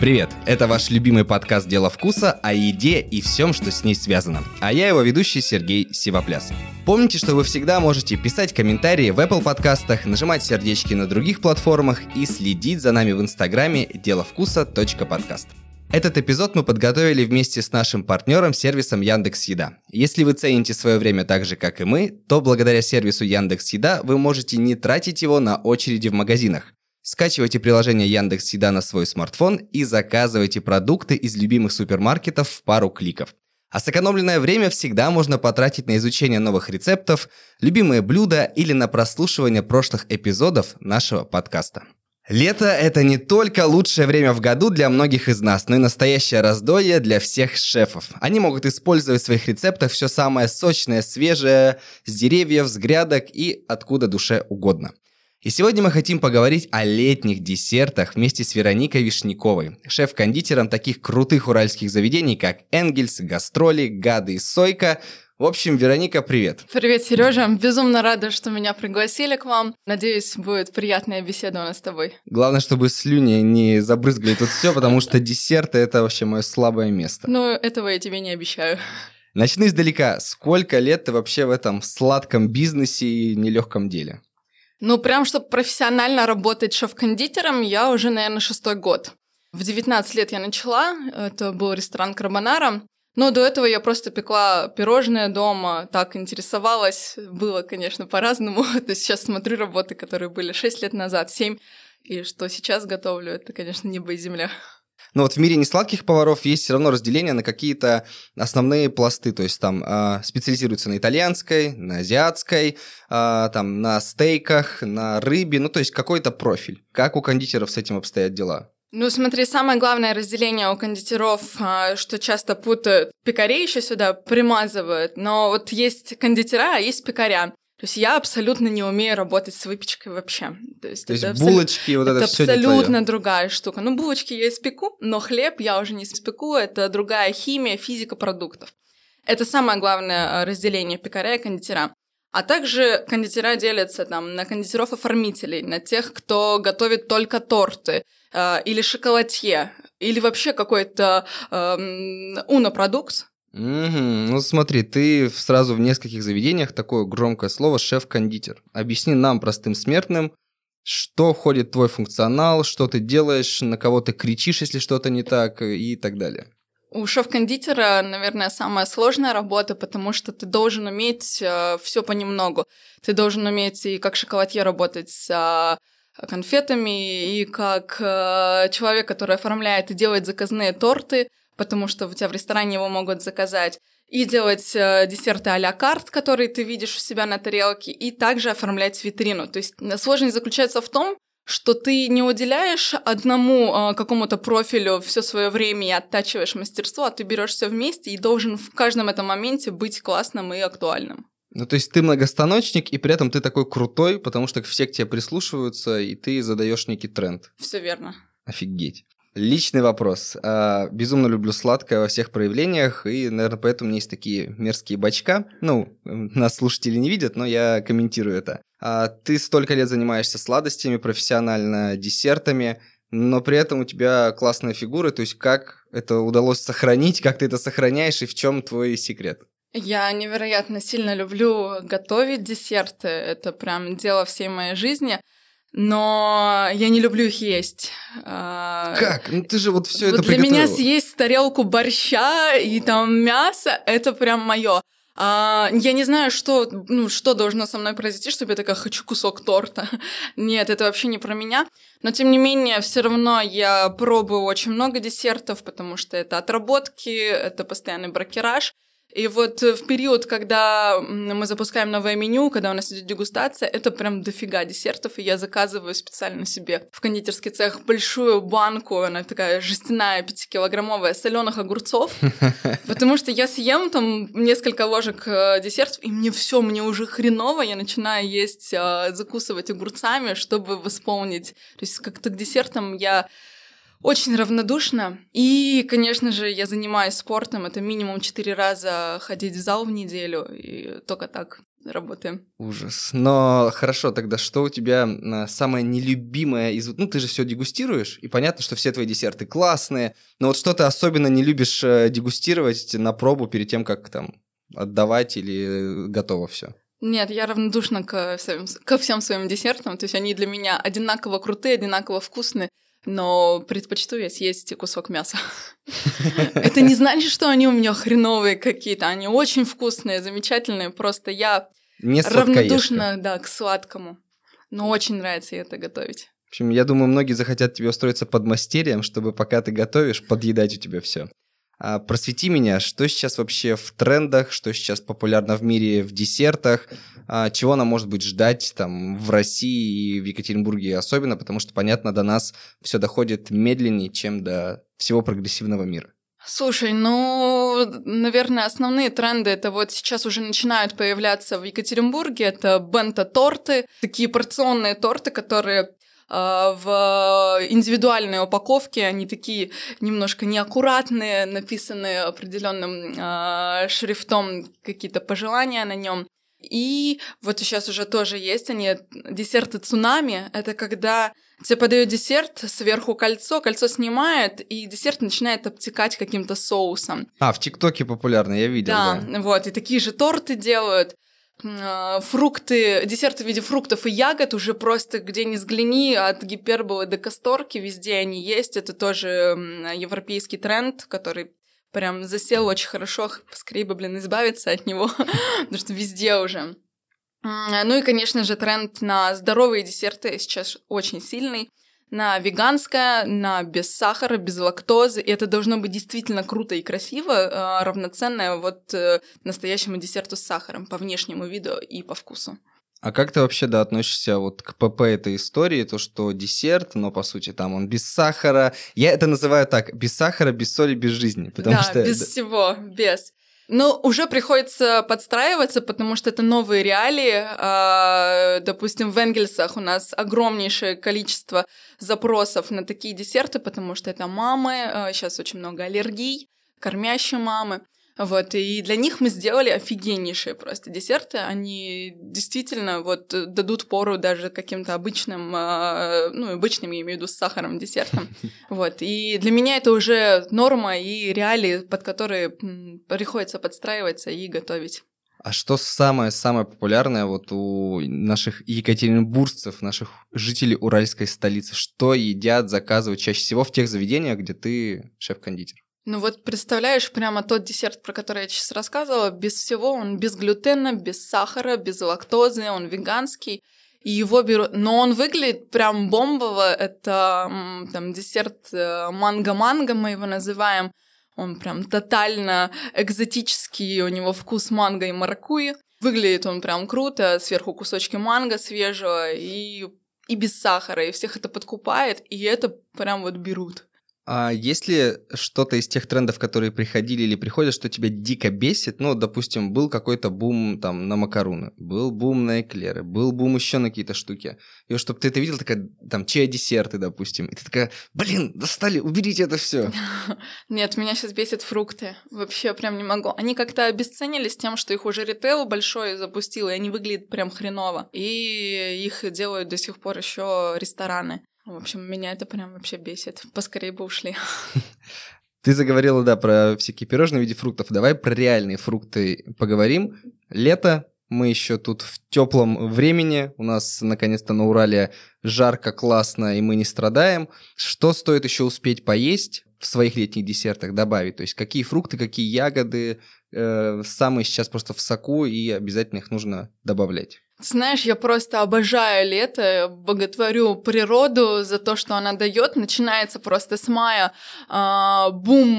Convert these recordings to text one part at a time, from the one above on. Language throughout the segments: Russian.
Привет! Это ваш любимый подкаст «Дело вкуса» о еде и всем, что с ней связано. А я его ведущий Сергей Сивопляс. Помните, что вы всегда можете писать комментарии в Apple подкастах, нажимать сердечки на других платформах и следить за нами в инстаграме деловкуса.подкаст. Этот эпизод мы подготовили вместе с нашим партнером сервисом Яндекс.Еда. Если вы цените свое время так же, как и мы, то благодаря сервису Яндекс.Еда вы можете не тратить его на очереди в магазинах. Скачивайте приложение Яндекс.Еда на свой смартфон и заказывайте продукты из любимых супермаркетов в пару кликов. А сэкономленное время всегда можно потратить на изучение новых рецептов, любимые блюда или на прослушивание прошлых эпизодов нашего подкаста. Лето – это не только лучшее время в году для многих из нас, но и настоящее раздолье для всех шефов. Они могут использовать в своих рецептах все самое сочное, свежее, с деревьев, с грядок и откуда душе угодно. И сегодня мы хотим поговорить о летних десертах вместе с Вероникой Вишняковой, шеф-кондитером таких крутых уральских заведений, как Энгельс, Гастроли, Гады и Сойка. В общем, Вероника, привет. Привет, Сережа. Безумно рада, что меня пригласили к вам. Надеюсь, будет приятная беседа у нас с тобой. Главное, чтобы слюни не забрызгали тут все, потому что десерты – это вообще мое слабое место. Ну, этого я тебе не обещаю. Начну издалека. Сколько лет ты вообще в этом сладком бизнесе и нелегком деле? Ну, прям, чтобы профессионально работать шеф-кондитером, я уже, наверное, 6-й год. В 19 лет я начала, это был ресторан «Карбонара». Но до этого я просто пекла пирожное дома, так интересовалась. Было, конечно, по-разному. То есть сейчас смотрю работы, которые были 6 лет назад, 7, и что сейчас готовлю, это, конечно, небо и земля. Но вот в мире несладких поваров есть все равно разделение на какие-то основные пласты, то есть там специализируются на итальянской, на азиатской, там на стейках, на рыбе, ну то есть какой-то профиль. Как у кондитеров с этим обстоят дела? Ну смотри, самое главное разделение у кондитеров, что часто путают, пекарей еще сюда примазывают, но вот есть кондитера, а есть пекаря. То есть я абсолютно не умею работать с выпечкой вообще. То есть булочки, это все абсолютно другая штука. Ну, булочки я испеку, но хлеб я уже не испеку. Это другая химия, физика продуктов. Это самое главное разделение пекаря и кондитера. А также кондитера делятся там на кондитеров-оформителей, на тех, кто готовит только торты или шоколадье, или вообще какой-то унопродукт. Ну смотри, ты сразу в нескольких заведениях, такое громкое слово, шеф-кондитер. Объясни нам, простым смертным, что входит в твой функционал, что ты делаешь, на кого ты кричишь, если что-то не так и так далее. У шеф-кондитера, наверное, самая сложная работа, потому что ты должен уметь все понемногу. Ты должен уметь и как шоколадье работать с конфетами, и как человек, который оформляет и делает заказные торты, потому что у тебя в ресторане его могут заказать, и делать десерты а-ля карт, которые ты видишь у себя на тарелке, и также оформлять витрину. То есть сложность заключается в том, что ты не уделяешь одному какому-то профилю все свое время и оттачиваешь мастерство, а ты берешь все вместе и должен в каждом этом моменте быть классным и актуальным. Ну, то есть ты многостаночник, и при этом ты такой крутой, потому что все к тебе прислушиваются, и ты задаешь некий тренд. Все верно. Офигеть. Личный вопрос. Безумно люблю сладкое во всех проявлениях, и, наверное, поэтому у меня есть такие мерзкие бачка. Ну, нас слушатели не видят, но я комментирую это. Ты столько лет занимаешься сладостями, профессионально десертами, но при этом у тебя классные фигуры. То есть как это удалось сохранить, как ты это сохраняешь и в чем твой секрет? Я невероятно сильно люблю готовить десерты. Это прям дело всей моей жизни. Но я не люблю их есть. Как? Ну ты же вот все вот это приготовила. Для меня съесть тарелку борща и там мясо – это прям мое. Я не знаю, что должно со мной произойти, чтобы я такая «хочу кусок торта». Нет, это вообще не про меня. Но, тем не менее, все равно я пробую очень много десертов, потому что это отработки, это постоянный бракераж. И вот в период, когда мы запускаем новое меню, когда у нас идет дегустация, это прям дофига десертов, и я заказываю специально себе в кондитерский цех большую банку, она такая жестяная, 5-килограммовая, соленых огурцов, потому что я съем там несколько ложек десертов, и мне уже хреново, я начинаю есть, закусывать огурцами, чтобы восполнить. То есть как-то к десертам я... Очень равнодушно. И, конечно же, я занимаюсь спортом. Это минимум 4 раза ходить в зал в неделю. И только так работаем. Ужас. Но хорошо, тогда что у тебя самое нелюбимое из... Ну, ты же все дегустируешь, и понятно, что все твои десерты классные, но вот что ты особенно не любишь дегустировать на пробу перед тем, как там отдавать или готово все? Нет, я равнодушна ко всем своим десертам, то есть они для меня одинаково крутые, одинаково вкусные, но предпочту я съесть кусок мяса. Это не значит, что они у меня хреновые какие-то, они очень вкусные, замечательные, просто я равнодушна, да, к сладкому, но очень нравится это готовить. В общем, я думаю, многие захотят тебе устроиться подмастерьем, чтобы пока ты готовишь, подъедать у тебя все. Просвети меня, что сейчас вообще в трендах, что сейчас популярно в мире в десертах, чего нам может быть ждать там в России и в Екатеринбурге особенно, потому что, понятно, до нас все доходит медленнее, чем до всего прогрессивного мира. Слушай, наверное, основные тренды, это вот сейчас уже начинают появляться в Екатеринбурге, это бенто-торты, такие порционные торты, которые... в индивидуальной упаковке, они такие немножко неаккуратные, написаны определенным шрифтом какие-то пожелания на нем. И вот сейчас уже тоже есть они, десерты цунами, это когда тебе подают десерт, сверху кольцо снимает, и десерт начинает обтекать каким-то соусом. В ТикТоке популярно, я видел. Да, вот, и такие же торты делают. Фрукты, десерты в виде фруктов и ягод уже просто где ни взгляни, от гиперболы до касторки, везде они есть. Это тоже европейский тренд, который прям засел очень хорошо. Поскорее бы, избавиться от него, потому что везде уже. Ну и, конечно же, тренд на здоровые десерты сейчас очень сильный. На веганское, на без сахара, без лактозы. И это должно быть действительно круто и красиво, равноценное вот настоящему десерту с сахаром по внешнему виду и по вкусу. А как ты вообще, да, относишься вот к ПП этой истории, то, что десерт, но, по сути, там он без сахара. Я это называю так, без сахара, без соли, без жизни. Потому что... без всего, без... Ну, уже приходится подстраиваться, потому что это новые реалии. Допустим, в Энгельсах у нас огромнейшее количество запросов на такие десерты, потому что это мамы, сейчас очень много аллергий, кормящие мамы. Вот, и для них мы сделали офигеннейшие просто десерты. Они действительно вот дадут пору даже каким-то обычным, обычным, я имею в виду, с сахаром десертом. Вот, и для меня это уже норма и реалии, под которые приходится подстраиваться и готовить. А что самое-самое популярное вот у наших екатеринбуржцев, наших жителей уральской столицы? Что едят, заказывают чаще всего в тех заведениях, где ты шеф-кондитер? Ну вот представляешь, прямо тот десерт, про который я сейчас рассказывала, без всего, он без глютена, без сахара, без лактозы, он веганский, и его берут... Но он выглядит прям бомбово, это там десерт манго-манго, мы его называем, он прям тотально экзотический, у него вкус манго и маракуйи, выглядит он прям круто, сверху кусочки манго свежего и без сахара, и всех это подкупает, и это прям вот берут. А есть ли что-то из тех трендов, которые приходили или приходят, что тебя дико бесит? Ну, допустим, был какой-то бум там на макаруны, был бум на эклеры, был бум еще на какие-то штуки. И вот чтобы ты это видел, такая, там, чай-десерты, допустим. И ты такая, достали, уберите это все. Нет, меня сейчас бесят фрукты. Вообще прям не могу. Они как-то обесценились тем, что их уже ритейл большой запустил, и они выглядят прям хреново. И их делают до сих пор еще рестораны. В общем, меня это прям вообще бесит. Поскорее бы ушли. Ты заговорила, да, про всякие пирожные в виде фруктов. Давай про реальные фрукты поговорим. Лето, мы еще тут в теплом времени. У нас, наконец-то, на Урале жарко, классно, и мы не страдаем. Что стоит еще успеть поесть в своих летних десертах добавить? То есть какие фрукты, какие ягоды самые сейчас просто в соку, и обязательно их нужно добавлять? Знаешь, я просто обожаю лето, боготворю природу за то, что она дает. Начинается просто с мая бум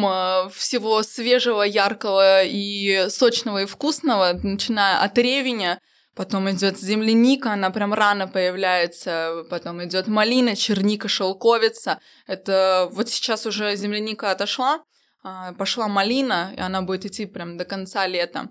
всего свежего, яркого и сочного и вкусного, начиная от ревеня. Потом идет земляника, она прям рано появляется. Потом идет малина, черника, шелковица. Это вот сейчас уже земляника отошла, пошла малина, и она будет идти прям до конца лета.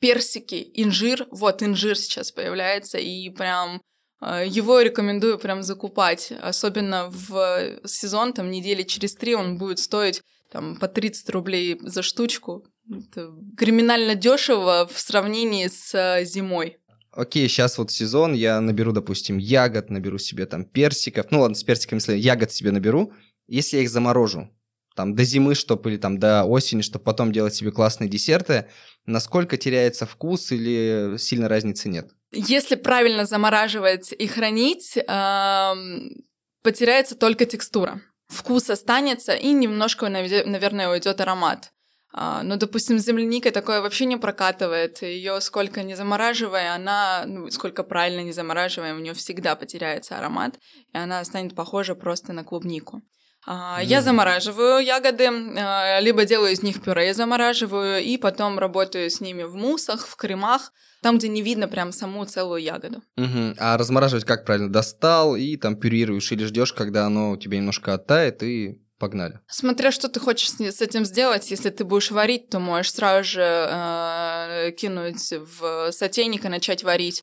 Персики, инжир, вот инжир сейчас появляется, и прям его рекомендую прям закупать, особенно в сезон, там недели через 3 он будет стоить там по 30 рублей за штучку, это криминально дешево в сравнении с зимой. окей, сейчас вот сезон, я наберу, допустим, ягод, наберу себе там персиков, ну ладно, с персиками, ягод себе наберу, если я их заморожу, там, до зимы, чтобы, или там, до осени, чтобы потом делать себе классные десерты, насколько теряется вкус или сильно разницы нет? Если правильно замораживать и хранить, потеряется только текстура. Вкус останется, и немножко, наверное, уйдет аромат. Но, допустим, с земляникой такое вообще не прокатывает. Ее сколько не замораживая, она, ну, сколько правильно не замораживая, у нее всегда потеряется аромат, и она станет похожа просто на клубнику. Я замораживаю ягоды, либо делаю из них пюре, замораживаю, и потом работаю с ними в муссах, в кремах, там, где не видно прям саму целую ягоду. Угу. А размораживать как правильно? Достал и там пюрируешь или ждешь, когда оно у тебя немножко оттает, и погнали. Смотря что ты хочешь с этим сделать, если ты будешь варить, то можешь сразу же кинуть в сотейник и начать варить,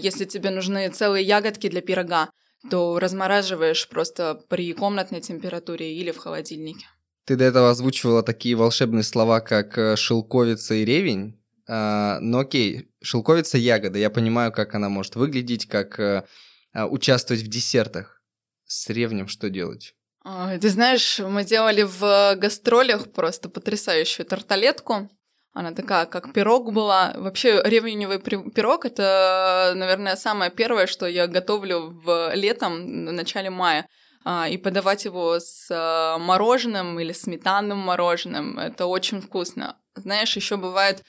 если тебе нужны целые ягодки для пирога, то размораживаешь просто при комнатной температуре или в холодильнике. Ты до этого озвучивала такие волшебные слова, как шелковица и ревень. Но окей, шелковица — ягода. Я понимаю, как она может выглядеть, как участвовать в десертах. С ревнем что делать? Ты знаешь, мы делали в гастролях просто потрясающую тарталетку. Она такая, как пирог была. Вообще, ревеневый пирог — это, наверное, самое первое, что я готовлю летом, в начале мая. И подавать его с мороженым или сметанным мороженым — это очень вкусно. Знаешь, еще бывает,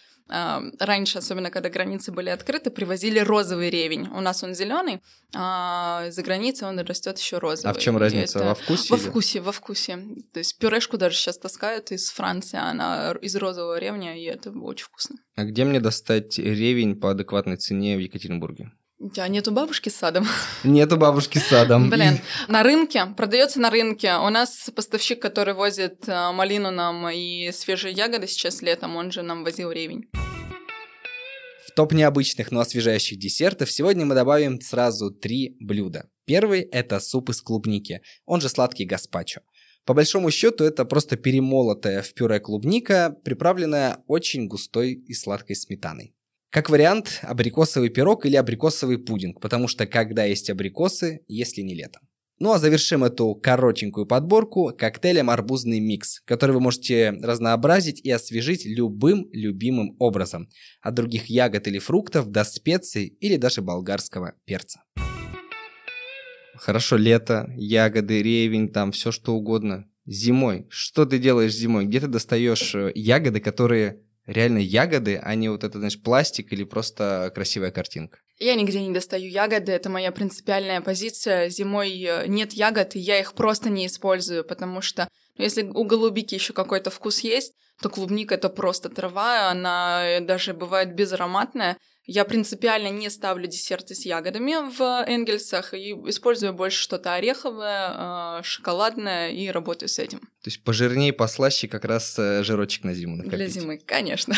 раньше, особенно когда границы были открыты, привозили розовый ревень. У нас он зеленый, а за границей он растет еще розовый. А в чем разница? Во вкусе? Во вкусе. То есть пюрешку даже сейчас таскают из Франции, она из розового ревня, и это очень вкусно. А где мне достать ревень по адекватной цене в Екатеринбурге? У тебя нету бабушки с садом? Нету бабушки с садом. Блин, на рынке, продается на рынке. У нас поставщик, который возит малину нам и свежие ягоды сейчас летом, он же нам возил ревень. В топ необычных, но освежающих десертов сегодня мы добавим сразу 3 блюда. Первый – это суп из клубники, он же сладкий гаспачо. По большому счету это просто перемолотая в пюре клубника, приправленная очень густой и сладкой сметаной. Как вариант, абрикосовый пирог или абрикосовый пудинг, потому что когда есть абрикосы, если не летом. Ну а завершим эту коротенькую подборку коктейлем «Арбузный микс», который вы можете разнообразить и освежить любым любимым образом. От других ягод или фруктов до специй или даже болгарского перца. Хорошо, лето, ягоды, ревень, там все что угодно. Зимой. Что ты делаешь зимой? Где ты достаешь ягоды, которые... Реально ягоды, а не вот это, знаешь, пластик или просто красивая картинка. Я нигде не достаю ягоды, это моя принципиальная позиция. Зимой нет ягод, и я их просто не использую, потому что если у голубики еще какой-то вкус есть, то клубника — это просто трава, она даже бывает безароматная. Я принципиально не ставлю десерты с ягодами в Энгельсах и использую больше что-то ореховое, шоколадное и работаю с этим. То есть пожирнее, послаще как раз жирочек на зиму накопить. Для зимы, конечно.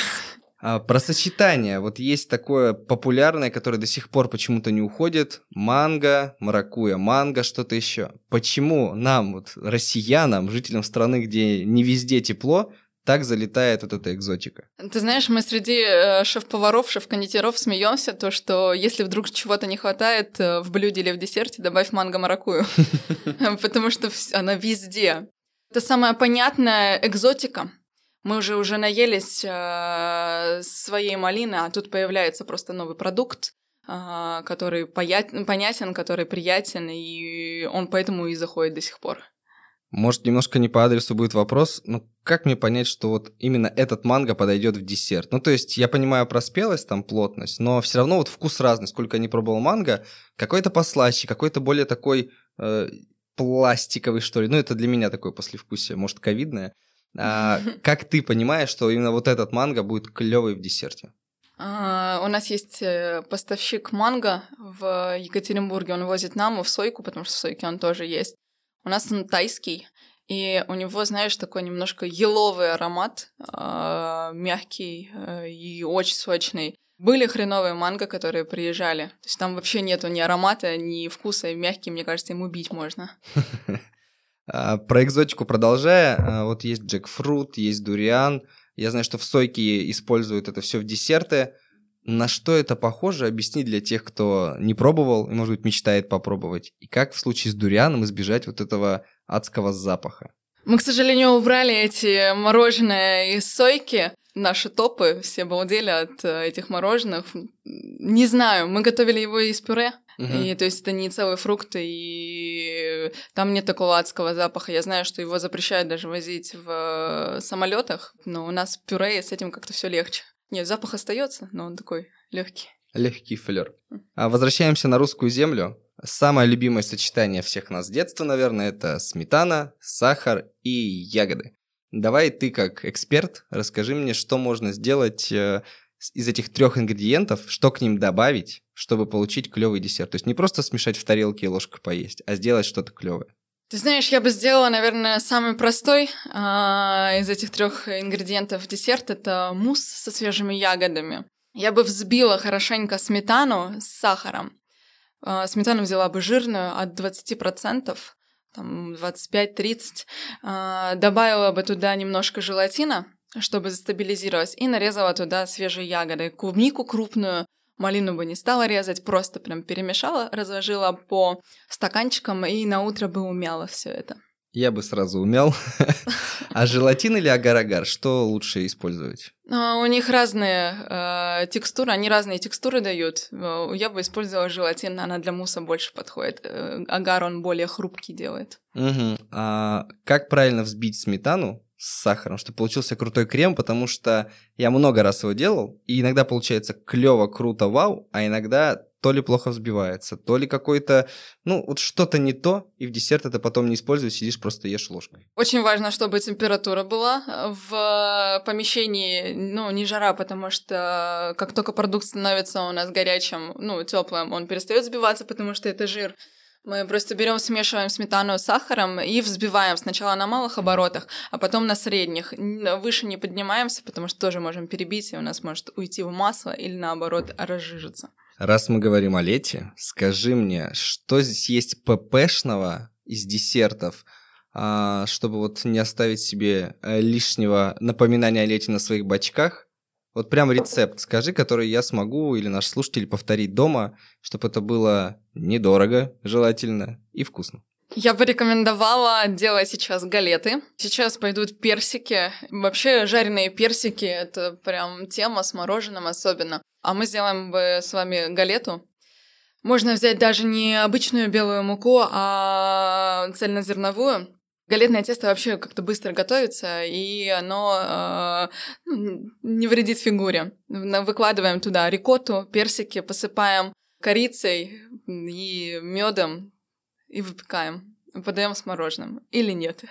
Про сочетание. Вот есть такое популярное, которое до сих пор почему-то не уходит. Манго, маракуйя, манго, что-то еще. Почему нам, вот, россиянам, жителям страны, где не везде тепло, так залетает вот эта экзотика? Ты знаешь, мы среди шеф-поваров, шеф-кондитеров смеемся, то, что если вдруг чего-то не хватает в блюде или в десерте, добавь манго-маракую, потому что она везде. Это самая понятная экзотика. Мы уже наелись своей малины, а тут появляется просто новый продукт, который понятен, который приятен, и он поэтому и заходит до сих пор. Может, немножко не по адресу будет вопрос, но как мне понять, что вот именно этот манго подойдет в десерт? Ну, то есть, я понимаю про спелость, там, плотность, но все равно вот вкус разный. Сколько я не пробовал манго, какой-то послаще, какой-то более такой пластиковый, что ли. Ну, это для меня такое послевкусие, может, ковидное. Как ты понимаешь, что именно вот этот манго будет клевый в десерте? У нас есть поставщик манго в Екатеринбурге, он возит нам в Сойку, потому что в Сойке он тоже есть. У нас он тайский, и у него, знаешь, такой немножко еловый аромат, мягкий и очень сочный. Были хреновые манго, которые приезжали. То есть там вообще нету ни аромата, ни вкуса, и мягкий, мне кажется, им убить можно. Про экзотику продолжая, вот есть джекфрут, есть дуриан. Я знаю, что в Сойке используют это все в десерты. На что это похоже, объясни для тех, кто не пробовал и, может быть, мечтает попробовать. И как в случае с дурианом избежать вот этого адского запаха? Мы, к сожалению, убрали эти мороженое из Сойки. Наши топы все обалдели от этих мороженых. Не знаю, мы готовили его из пюре. И, то есть это не целые фрукты, и там нет такого адского запаха. Я знаю, что его запрещают даже возить в самолетах, но у нас пюре, и с этим как-то все легче. Нет, запах остается, но он такой легкий. Легкий флер. Возвращаемся на русскую землю. Самое любимое сочетание всех нас с детства, наверное, это сметана, сахар и ягоды. Давай ты как эксперт расскажи мне, что можно сделать из этих трех ингредиентов, что к ним добавить, чтобы получить клевый десерт. То есть не просто смешать в тарелке и ложкой поесть, а сделать что-то клевое. Ты знаешь, я бы сделала, наверное, самый простой из этих трех ингредиентов десерт. Это мусс со свежими ягодами. Я бы взбила хорошенько сметану с сахаром. Сметану взяла бы жирную от 20%, там 25-30%. Добавила бы туда немножко желатина, чтобы застабилизировалось, и нарезала туда свежие ягоды. Клубнику крупную, малину бы не стала резать, просто прям перемешала, разложила по стаканчикам и на утро бы умяла все это. Я бы сразу умял. А желатин или агар-агар? Что лучше использовать? У них разные текстуры, они разные текстуры дают. Я бы использовала желатин, она для мусса больше подходит. Агар он более хрупкий делает. А как правильно взбить сметану с сахаром, чтобы получился крутой крем, потому что я много раз его делал, и иногда получается клево, круто, вау, а иногда то ли плохо взбивается, то ли какой-то, вот что-то не то, и в десерт это потом не используешь, сидишь, просто ешь ложкой. Очень важно, чтобы температура была в помещении, не жара, потому что как только продукт становится у нас горячим, теплым, он перестает взбиваться, потому что это жир. Мы просто берем, смешиваем сметану с сахаром и взбиваем сначала на малых оборотах, а потом на средних. Выше не поднимаемся, потому что тоже можем перебить, и у нас может уйти в масло или, наоборот, разжижиться. Раз мы говорим о лете, скажи мне, что здесь есть ппшного из десертов, чтобы не оставить себе лишнего напоминания о лете на своих бочках? Вот прям рецепт скажи, который я смогу или наш слушатель повторить дома, чтобы это было недорого, желательно, и вкусно. Я бы рекомендовала делать сейчас галеты. Сейчас пойдут персики. Вообще жареные персики – это прям тема с мороженым особенно. А мы сделаем бы с вами галету. Можно взять даже не обычную белую муку, а цельнозерновую. Галетное тесто вообще как-то быстро готовится, и оно не вредит фигуре. Выкладываем туда рикотту, персики, посыпаем корицей и медом и выпекаем. Подаем с мороженым. Или нет.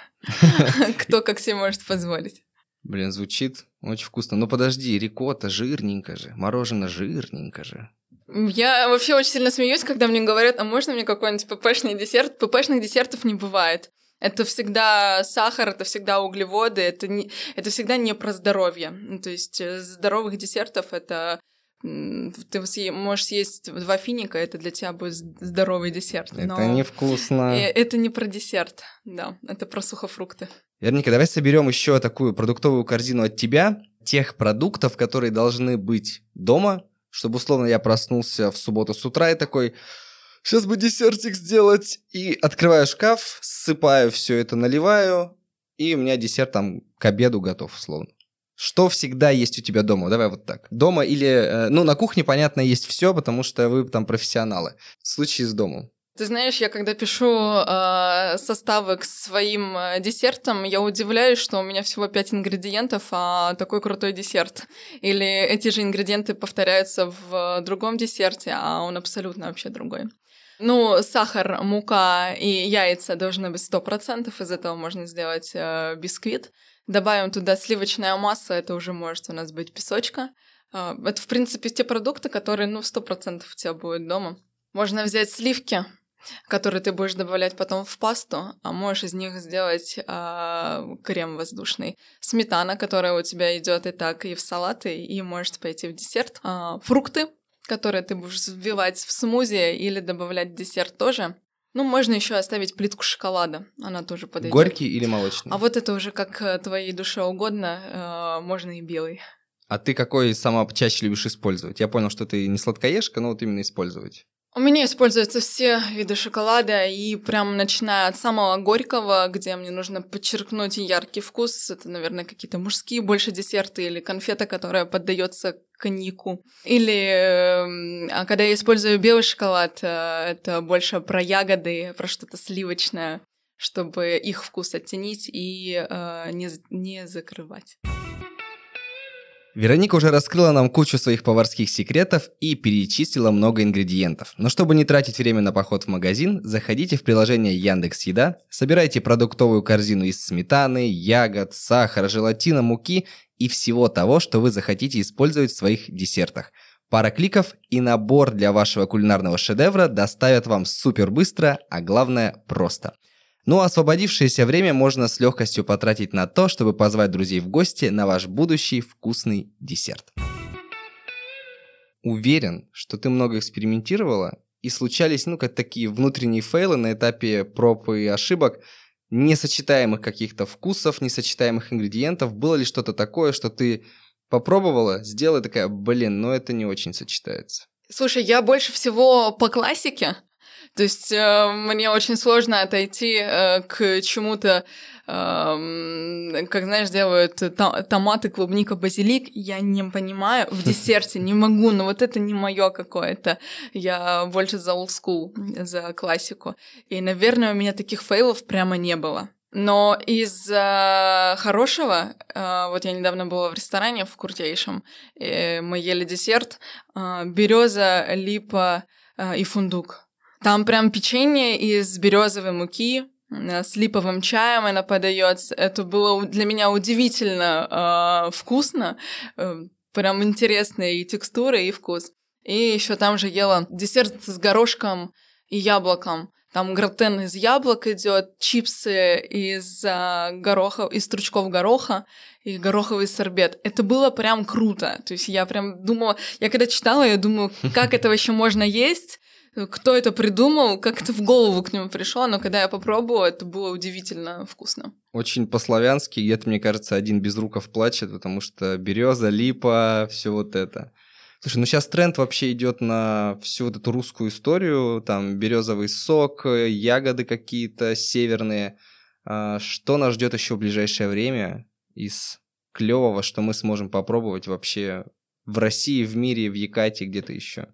Кто как себе может позволить. Блин, звучит очень вкусно. Но подожди, рикотта жирненько же, мороженое жирненько же. Я вообще очень сильно смеюсь, когда мне говорят, а можно мне какой-нибудь ппшный десерт? Ппшных десертов не бывает. Это всегда сахар, это всегда углеводы, это всегда не про здоровье. То есть здоровых десертов это... Ты можешь съесть два финика, это для тебя будет здоровый десерт. Это невкусно. Это не про десерт, да, это про сухофрукты. Вероника, давай соберем еще такую продуктовую корзину от тебя, тех продуктов, которые должны быть дома, чтобы, условно, я проснулся в субботу с утра и такой... Сейчас бы десертик сделать. И открываю шкаф, ссыпаю все это, наливаю, и у меня десерт там к обеду готов, условно. Что всегда есть у тебя дома? Давай вот так. Дома или... на кухне, понятно, есть все, потому что вы там профессионалы. В случае с домом. Ты знаешь, я когда пишу составы к своим десертам, я удивляюсь, что у меня всего 5 ингредиентов, а такой крутой десерт. Или эти же ингредиенты повторяются в другом десерте, а он абсолютно вообще другой. Сахар, мука и яйца должны быть 100%, из этого можно сделать бисквит. Добавим туда сливочное масло, это уже может у нас быть песочка. Это, в принципе, те продукты, которые, 100% у тебя будет дома. Можно взять сливки, которые ты будешь добавлять потом в пасту, а можешь из них сделать крем воздушный. Сметана, которая у тебя идет и так, и в салаты, и может пойти в десерт. Фрукты, которые ты будешь взбивать в смузи или добавлять в десерт тоже. Можно еще оставить плитку шоколада, она тоже подойдет. Горький или молочный? А вот это уже как твоей душе угодно, можно и белый. А ты какой сама чаще любишь использовать? Я понял, что ты не сладкоежка, но вот именно использовать. У меня используются все виды шоколада, и прям начиная от самого горького, где мне нужно подчеркнуть яркий вкус, это, наверное, какие-то мужские больше десерты или конфета, которая поддается коньяку. Или когда я использую белый шоколад, это больше про ягоды, про что-то сливочное, чтобы их вкус оттенить и не закрывать. Вероника уже раскрыла нам кучу своих поварских секретов и перечислила много ингредиентов. Но чтобы не тратить время на поход в магазин, заходите в приложение Яндекс.Еда, собирайте продуктовую корзину из сметаны, ягод, сахара, желатина, муки и всего того, что вы захотите использовать в своих десертах. Пара кликов и набор для вашего кулинарного шедевра доставят вам супер быстро, а главное просто. Ну а освободившееся время можно с легкостью потратить на то, чтобы позвать друзей в гости на ваш будущий вкусный десерт. Уверен, что ты много экспериментировала, и случались, такие внутренние фейлы на этапе проб и ошибок, несочетаемых каких-то вкусов, несочетаемых ингредиентов. Было ли что-то такое, что ты попробовала, сделала и такая, это не очень сочетается? Слушай, я больше всего по классике. То есть мне очень сложно отойти к чему-то, как, делают томаты, клубника, базилик. Я не понимаю, в десерте не могу, но это не мое какое-то. Я больше за old school, за классику. И, наверное, у меня таких фейлов прямо не было. Но из хорошего, я недавно была в ресторане в крутейшем, мы ели десерт, береза, липа и фундук. Там прям печенье из березовой муки с липовым чаем, она подается. Это было для меня удивительно вкусно, прям интересная и текстура, и вкус. И еще там же ела десерт с горошком и яблоком. Там гратен из яблок идет, чипсы из гороха, из стручков гороха и гороховый сорбет. Это было прям круто. То есть я прям думала, я когда читала, я думаю, как это вообще можно есть? Кто это придумал, как это в голову к нему пришло, но когда я попробовала, это было удивительно вкусно. Очень по-славянски, где-то, мне кажется, один Безруков плачет, потому что береза, липа, все это. Слушай, сейчас тренд вообще идет на всю эту русскую историю, там березовый сок, ягоды какие-то северные. Что нас ждет еще в ближайшее время из клевого, что мы сможем попробовать вообще в России, в мире, в Якате, где-то еще?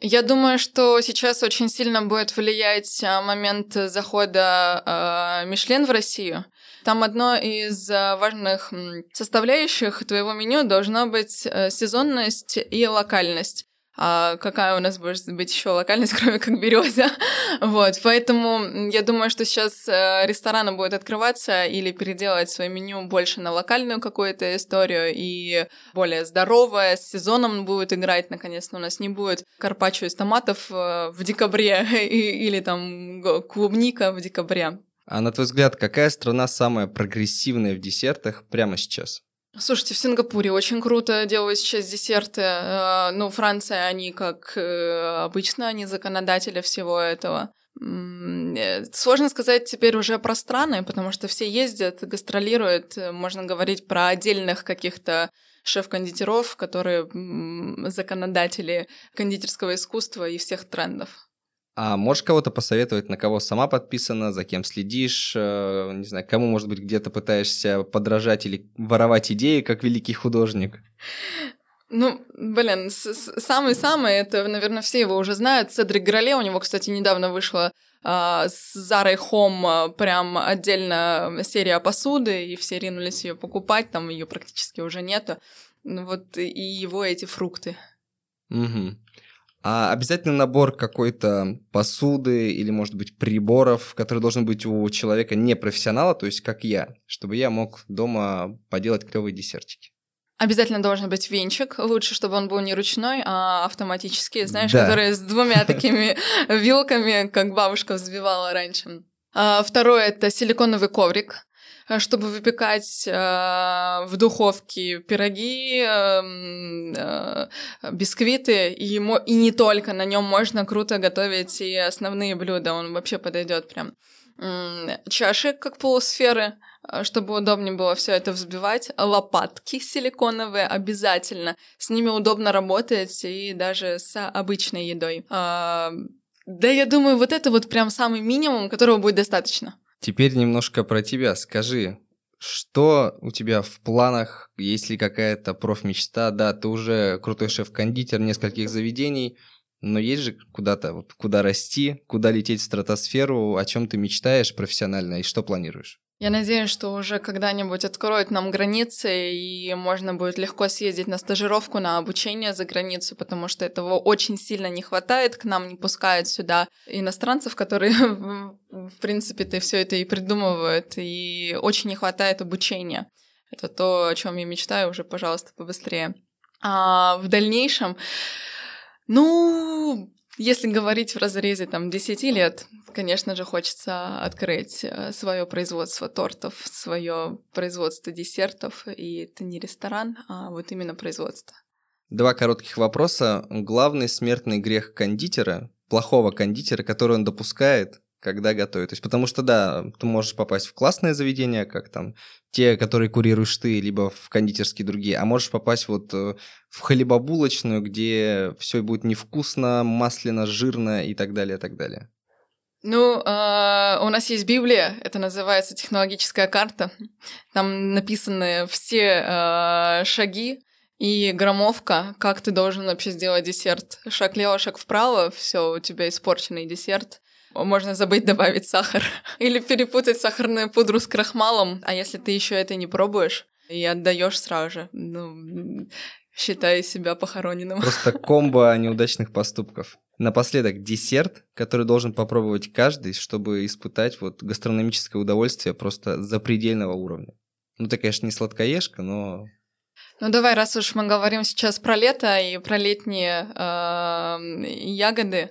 Я думаю, что сейчас очень сильно будет влиять момент захода Мишлен в Россию. Там одно из важных составляющих твоего меню должна быть сезонность и локальность. А какая у нас может быть еще локальность, кроме как береза? Поэтому я думаю, что сейчас рестораны будут открываться или переделать свое меню больше на локальную какую-то историю и более здоровое, с сезоном будет играть. Наконец-то у нас не будет карпаччо из томатов в декабре или там клубника в декабре. А на твой взгляд, какая страна самая прогрессивная в десертах прямо сейчас? Слушайте, в Сингапуре очень круто делают сейчас десерты. Франция, они, как обычно, они законодатели всего этого. Сложно сказать теперь уже про страны, потому что все ездят, гастролируют. Можно говорить про отдельных каких-то шеф-кондитеров, которые законодатели кондитерского искусства и всех трендов. А можешь кого-то посоветовать, на кого сама подписана, за кем следишь, не знаю, кому, может быть, где-то пытаешься подражать или воровать идеи, как великий художник? Самый-самый, это, наверное, все его уже знают. Седрик Гроле, у него, кстати, недавно вышла с Zara Home прям отдельно серия посуды, и все ринулись ее покупать, там ее практически уже нету. И его эти фрукты. Угу. А обязательно набор какой-то посуды или, может быть, приборов, который должен быть у человека непрофессионала, то есть как я, чтобы я мог дома поделать клевые десертики? Обязательно должен быть венчик. Лучше, чтобы он был не ручной, а автоматический, который с двумя такими вилками, как бабушка взбивала раньше. Второе – это силиконовый коврик, чтобы выпекать в духовке пироги, бисквиты, и не только. На нем можно круто готовить и основные блюда. Он вообще подойдет прям. Чаши, как полусферы, чтобы удобнее было все это взбивать. Лопатки силиконовые обязательно. С ними удобно работать и даже с обычной едой. Да, я думаю, вот это вот прям самый минимум, которого будет достаточно. Теперь немножко про тебя. Скажи, что у тебя в планах, есть ли какая-то профмечта? Да, ты уже крутой шеф-кондитер нескольких заведений, но есть же куда-то, вот, куда расти, куда лететь в стратосферу, о чем ты мечтаешь профессионально и что планируешь? Я надеюсь, что уже когда-нибудь откроют нам границы, и можно будет легко съездить на стажировку, на обучение за границу, потому что этого очень сильно не хватает, к нам не пускают сюда иностранцев, которые, в принципе-то, все это и придумывают, и очень не хватает обучения. Это то, о чем я мечтаю, уже, пожалуйста, побыстрее. А в дальнейшем, если говорить в разрезе там 10 лет, конечно же, хочется открыть свое производство тортов, свое производство десертов, и это не ресторан, а вот именно производство. Два коротких вопроса. Главный смертный грех кондитера, плохого кондитера, который он допускает, когда готовит. То есть, потому что, да, ты можешь попасть в классное заведение, как там те, которые курируешь ты, либо в кондитерские другие, а можешь попасть вот в хлебобулочную, где все будет невкусно, масляно, жирно и так далее, и так далее. У нас есть Библия, это называется технологическая карта. Там написаны все шаги и граммовка, как ты должен вообще сделать десерт. Шаг лево, шаг вправо, все, у тебя испорченный десерт. Можно забыть добавить сахар или перепутать сахарную пудру с крахмалом, а если ты еще это не пробуешь и отдаешь сразу же, считай себя похороненным. Просто комбо неудачных поступков. Напоследок десерт, который должен попробовать каждый, чтобы испытать вот гастрономическое удовольствие просто запредельного уровня. Ты, конечно, не сладкоежка, но... Давай, раз уж мы говорим сейчас про лето и про летние ягоды,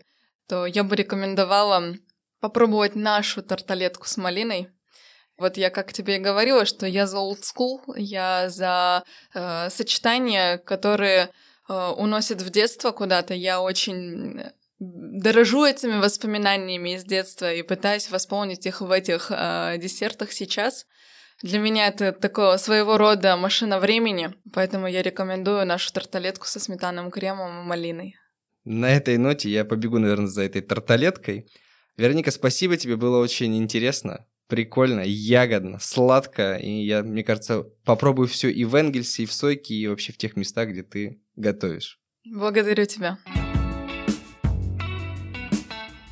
то я бы рекомендовала попробовать нашу тарталетку с малиной. Вот я как тебе и говорила, что я за old school, я за сочетания, которые уносят в детство куда-то. Я очень дорожу этими воспоминаниями из детства и пытаюсь восполнить их в этих десертах сейчас. Для меня это такое своего рода машина времени, поэтому я рекомендую нашу тарталетку со сметанным кремом и малиной. На этой ноте я побегу, наверное, за этой тарталеткой. Вероника, спасибо тебе, было очень интересно, прикольно, ягодно, сладко. И я, мне кажется, попробую все и в Энгельсе, и в Сойке, и вообще в тех местах, где ты готовишь. Благодарю тебя.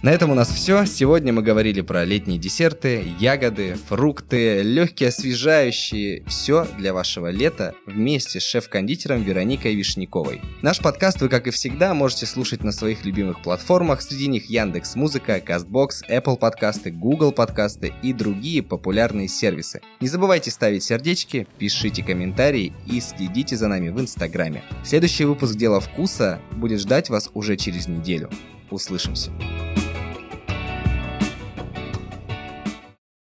На этом у нас все. Сегодня мы говорили про летние десерты, ягоды, фрукты, легкие освежающие. Все для вашего лета вместе с шеф-кондитером Вероникой Вишняковой. Наш подкаст вы, как и всегда, можете слушать на своих любимых платформах. Среди них Яндекс.Музыка, Кастбокс, Apple подкасты, Google подкасты и другие популярные сервисы. Не забывайте ставить сердечки, пишите комментарии и следите за нами в Инстаграме. Следующий выпуск «Дела вкуса» будет ждать вас уже через неделю. Услышимся.